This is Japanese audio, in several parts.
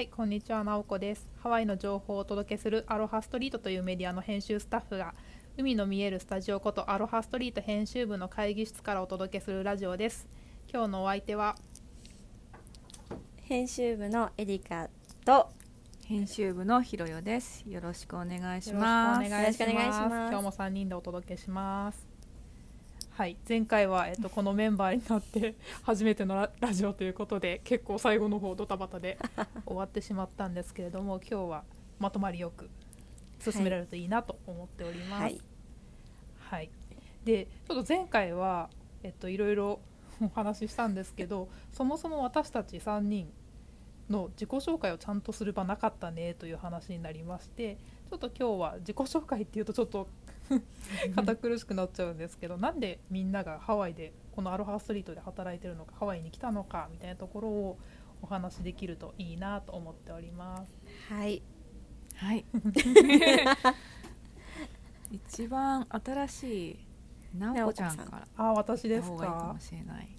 はい、こんにちは、なおこです。ハワイの情報をお届けするアロハストリートというメディアの編集スタッフが海の見えるスタジオことアロハストリート編集部の会議室からお届けするラジオです。今日のお相手は編集部のエリカと編集部のひろよです。よろしくお願いします。よろしくお願いします。今日も3人でお届けします。はい、前回は、このメンバーになって初めての ラジオということで結構最後の方ドタバタで終わってしまったんですけれども今日はまとまりよく進められるといいなと思っております。はいはい、でちょっと前回は、いろいろお話ししたんですけどそもそも私たち3人の自己紹介をちゃんとする場なかったねという話になりましてちょっと今日は自己紹介っていうとちょっと堅苦しくなっちゃうんですけどなんでみんながハワイでこのアロハストリートで働いてるのかハワイに来たのかみたいなところをお話しできるといいなと思っております。はい、はい、一番新しいなおこちゃんからあ私ですか。いいかもしれない。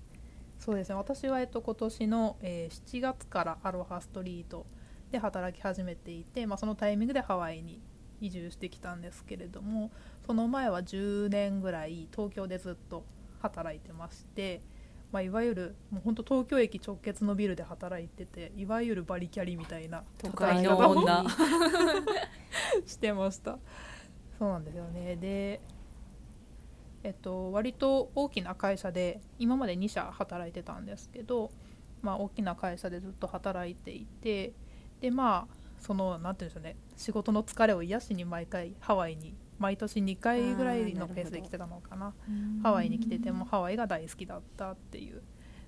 そうですね、私は、今年の、7月からアロハストリートで働き始めていて、そのタイミングでハワイに移住してきたんですけれどもその前は10年ぐらい東京でずっと働いてまして、いわゆるもう本当東京駅直結のビルで働いてていわゆるバリキャリみたいな都会の女してました。そうなんですよね。で、割と大きな会社で今まで2社働いてたんですけど、大きな会社でずっと働いていてでそのなんていうんでしょうね、仕事の疲れを癒しに毎回ハワイに毎年2回ぐらいのペースで来てたのかな。ハワイに来ててもハワイが大好きだったっていう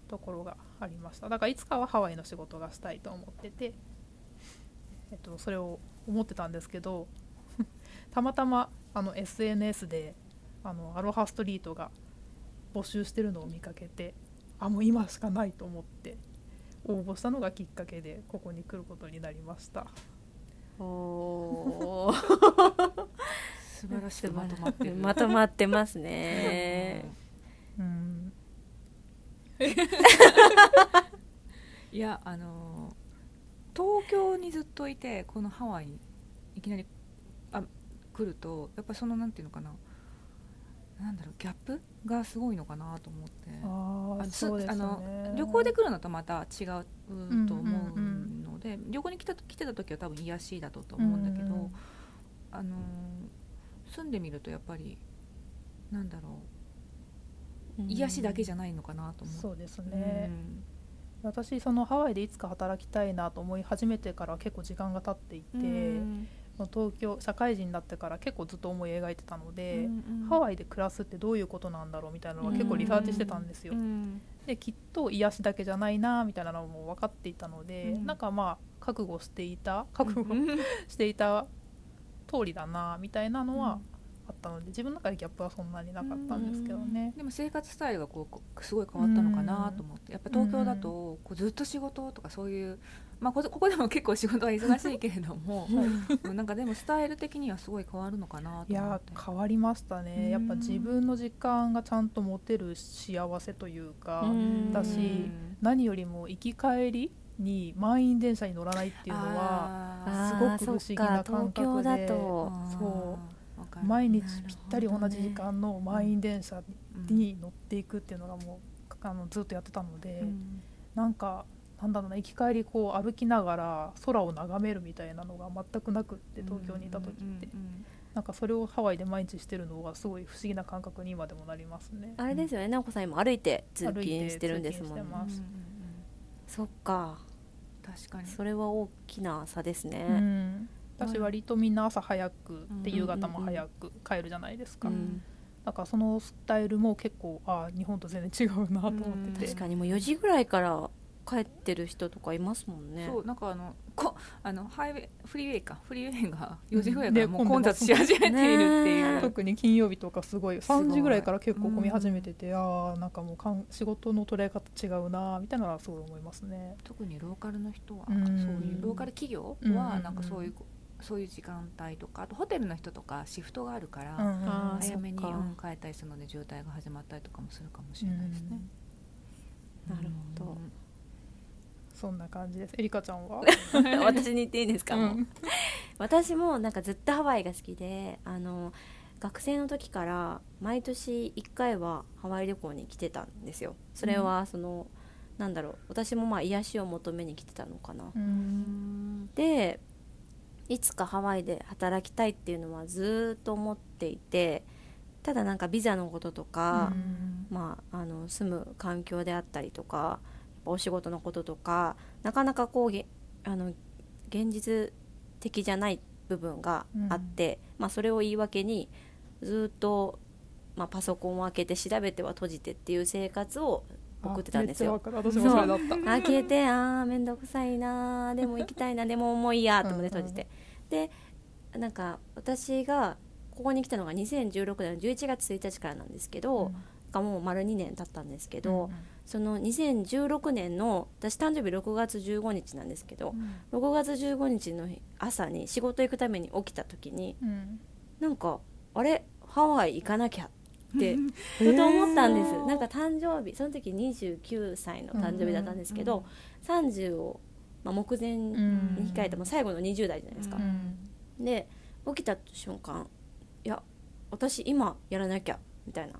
ところがありました。だからいつかはハワイの仕事がしたいと思ってて、それを思ってたんですけどたまたまSNS でアロハストリートが募集してるのを見かけてもう今しかないと思って応募したのがきっかけでここに来ることになりました。お素晴らしくまとまってるまとまってますねうんいや東京にずっといてこのハワイにいきなり来るとやっぱりそのなんていうのかなギャップがすごいのかなと思ってそうですね、旅行で来るのとまた違うと思うので、旅行に来てた時は多分癒しだったと思うんだけど、住んでみるとやっぱり癒しだけじゃないのかなと思って、そうですね、私そのハワイでいつか働きたいなと思い始めてから結構時間が経っていて、東京社会人になってから結構ずっと思い描いてたので、ハワイで暮らすってどういうことなんだろうみたいなのは結構リサーチしてたんですよ。できっと癒しだけじゃないなみたいなのも分かっていたので、覚悟していた通りだなみたいなのはあったので、自分の中でギャップはそんなになかったんですけどね。でも生活スタイルがすごい変わったのかなと思って、やっぱ東京だとずっと仕事とかそういうここでも結構仕事は忙しいけれどもでもスタイル的にはすごい変わるのかなと思って。いや変わりましたね。やっぱ自分の時間がちゃんと持てる幸せというかだし、何よりも行き帰りに満員電車に乗らないっていうのはすごく不思議な感覚で、そう毎日ぴったり同じ時間の満員電車に乗っていくっていうのがもうずっとやってたので、行き帰り歩きながら空を眺めるみたいなのが全くなくって、東京にいた時ってそれをハワイで毎日してるのはすごい不思議な感覚に今でもなりますね。あれですよね、なおこさん今歩いて通勤してるんですもんね。そっか、確かにそれは大きな差ですね。私割とみんな朝早くで夕方も早く帰るじゃないですか。だからそのスタイルも結構日本と全然違うなと思ってて、確かにもう4時ぐらいから帰ってる人とかいますもんね。そう、フリーウェイが4時ぐらいからもう混雑し始めているっていう、特に金曜日とかすごい3時ぐらいから結構混み始めてて、もう仕事の捉え方違うなみたいなのはすごい思いますね。特にローカルの人は、そういうローカル企業はそういう時間帯とか、あとホテルの人とかシフトがあるから、早めに帰ったりするので渋滞が始まったりとかもするかもしれないですね。なるほど。そんな感じです。えりかちゃんは私に言っていいですか、うん、私もなんかずっとハワイが好きで、学生の時から毎年1回はハワイ旅行に来てたんですよ。それはその、うん、なんだろう、私もまあ癒しを求めに来てたのかな。でいつかハワイで働きたいっていうのはずっと思っていて、ただなんかビザのこととか、まあ、住む環境であったりとかお仕事のこととかなかなかこう現実的じゃない部分があって、まあ、それを言い訳にずっと、まあ、パソコンを開けて調べては閉じてっていう生活を送ってたんですよ。私もそれだった。開けてめんどくさいな、でも行きたいな、でももういいやと思って閉じてでなんか私がここに来たのが2016年の11月1日からなんですけど、もう丸2年経ったんですけど、その2016年の私誕生日6月15日なんですけど、6月15日の朝に仕事行くために起きた時に、なんかあれハワイ行かなきゃってふと思ったんです。なんか誕生日その時29歳の誕生日だったんですけど、30を、まあ、目前に控えても最後の20代じゃないですか、で起きた瞬間いや私今やらなきゃみたいな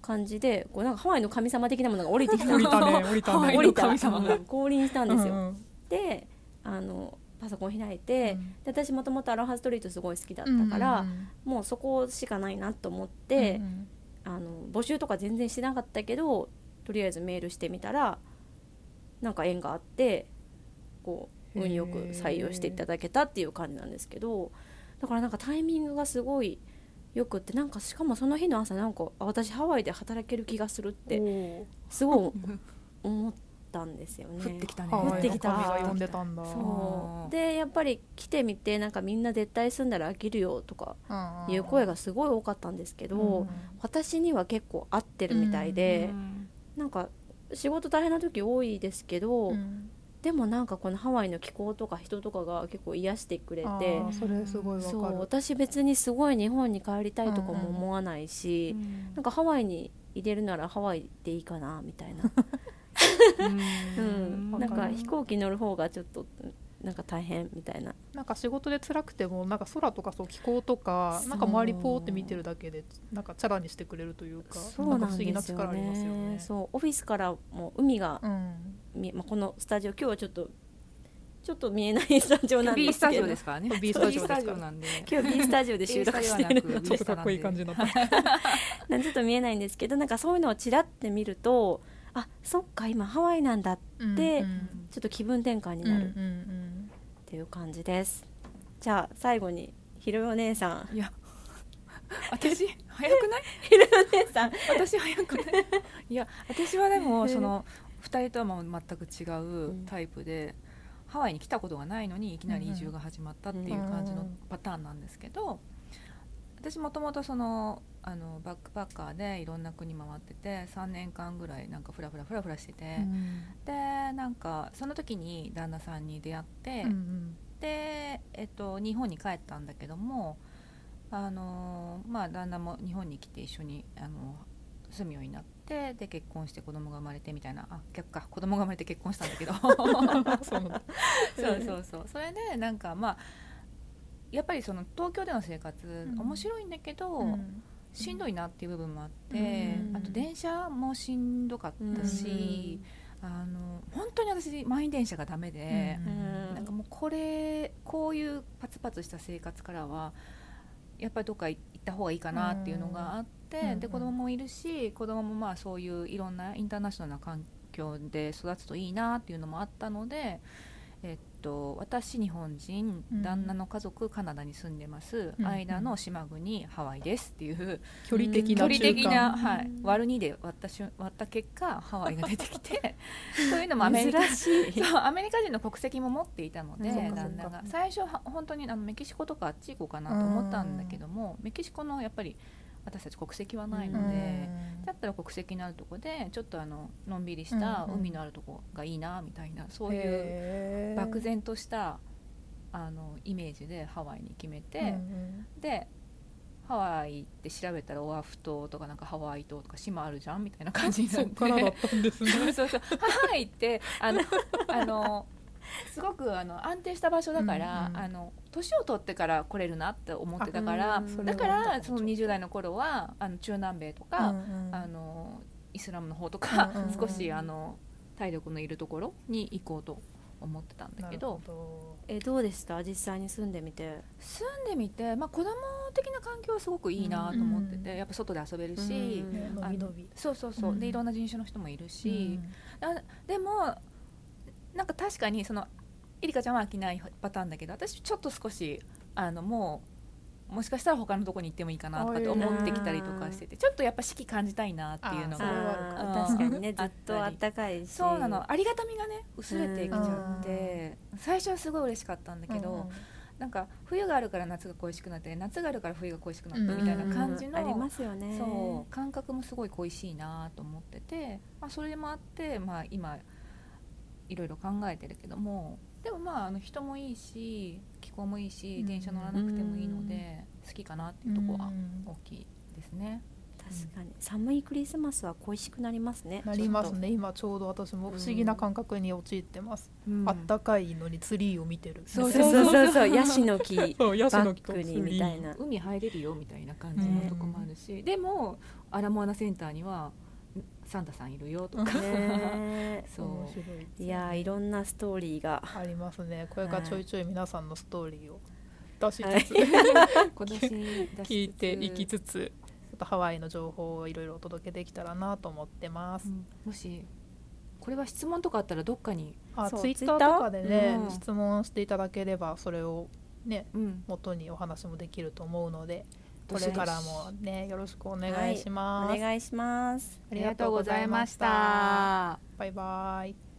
感じで、こうなんかハワイの神様的なものが降りてきた。降りた降臨したんですよ。でパソコン開いて、で私もともとアロハストリートすごい好きだったから、もうそこしかないなと思って、募集とか全然してなかったけどとりあえずメールしてみたらなんか縁があってこう運よく採用していただけたっていう感じなんですけど、だからなんかタイミングがすごいよくって、なんかしかもその日の朝なんか私ハワイで働ける気がするってすごい思ったんですよね。降ってきたね。降ってきた。神が呼んでたんだ。そうでやっぱり来てみてなんかみんな絶対住んだら飽きるよとかいう声がすごい多かったんですけど、私には結構合ってるみたいで、なんか仕事大変な時多いですけど、でもなんかこのハワイの気候とか人とかが結構癒してくれて、それすごいわかる。そう私別にすごい日本に帰りたいとかも思わないし、なんかハワイに入れるならハワイでいいかなみたいななんか飛行機乗る方がちょっとなんか大変みたいな、なんか仕事で辛くてもなんか空とかそう気候とかなんか周りポーって見てるだけでなんかチャラにしてくれるというか、そうなんですよね。なんか不思議な力ありますよね。そうオフィスからも海が、まあ、このスタジオ今日はちょっと見えないスタジオなんですけど B スタジオですからね。 B スタジオですからなんで今日 B スタジオで収録してるのでちょっとかっこいい感じになったちょっと見えないんですけど、なんかそういうのをちらって見るとあそっか今ハワイなんだってちょっと気分転換になるっていう感じです。じゃあ最後にひろよ姉さん、いや私早くないひろよ姉さん私早くないいや私はでもその2人とはもう全く違うタイプで、ハワイに来たことがないのにいきなり移住が始まったっていう感じのパターンなんですけど、私もともとそのバックパッカーでいろんな国回ってて3年間ぐらいなんかフラフラしてて、でなんかその時に旦那さんに出会って、で、日本に帰ったんだけども、まあ、旦那も日本に来て一緒に住むようになって、で結婚して子供が生まれてみたいな、あ逆か子供が生まれて結婚したんだけどそうそれでなんかまあやっぱりその東京での生活、面白いんだけど、しんどいなっていう部分もあって、あと電車もしんどかったし、本当に私満員電車がダメで、なんかもうこういうパツパツした生活からはやっぱりどっか行った方がいいかなっていうのがあって、で子供もいるし、子供もまあそういういろんなインターナショナルな環境で育つといいなっていうのもあったので、私日本人、旦那の家族カナダに住んでます、間の島国ハワイですっていう距離的な中間、はい、割る2で割った結果ハワイが出てきてそういうのもアメリカ人の国籍も持っていたので、旦那が最初本当にメキシコとかあっち行こうかなと思ったんだけども、メキシコのやっぱり私たち国籍はないので、だったら国籍のあるとこでちょっとのんびりした海のあるとこがいいなみたいな、そういう漠然としたイメージでハワイに決めて、でハワイって調べたらオアフ島とかなんかハワイ島とか島あるじゃんみたいな感じになって、そっからだったんですねそうそうそう、ハワイってすごく安定した場所だから、うんうん、年を取ってから来れるなって思ってたから、うん、だからその20代の頃は中南米とか、うんうん、イスラムの方とか、うんうん、少し体力のいるところに行こうと思ってたんだけ どどうでした？実際に住んでみて。まあ、子供的な環境はすごくいいなと思ってて、うん、やっぱ外で遊べるし、うん、のびのび、そうそうそう、うん、でいろんな人種の人もいるし、うん、でもなんか確かにそのエリカちゃんは飽きないパターンだけど、私ちょっと少しもしかしたら他のとこに行ってもいいかなとかと思ってきたりとかしてて、ちょっとやっぱ四季感じたいなっていうのが、確かにね、ずっとあったかいし、そうなの、ありがたみがね薄れてきちゃって、最初はすごい嬉しかったんだけど、うんうん、なんか冬があるから夏が恋しくなって、夏があるから冬が恋しくなってみたいな感じの、うん、ありますよね、そう感覚もすごい恋しいなと思ってて、まあ、それもあって、まあ、今いろいろ考えてるけども、でもまあ人もいいし気候もいいし、電車乗らなくてもいいので、好きかなっていうとこは大きいですね。確かに寒いクリスマスは恋しくなりますね。なりますね。今ちょうど私も不思議な感覚に陥ってます、うん、あったかいのにツリーを見てる、そうそうそうそう、ヤシの木バックにみたいな、海入れるよみたいな感じのとこもあるし、でもアラモアナセンターにはサンタさんいるよとか、そう面白いですね。いや、いろんなストーリーがありますね。これからちょいちょい皆さんのストーリーを出しつつ、はい、聞いていきつつ、ちょっとハワイの情報をいろいろお届けできたらなと思ってます、うん、もしこれは質問とかあったらどっかにツイッターとかでね、うん、質問していただければそれを、ね、うん、元にお話もできると思うので、これからもねよろしくお願いします、はい、お願いします。ありがとうございました。バイバイ。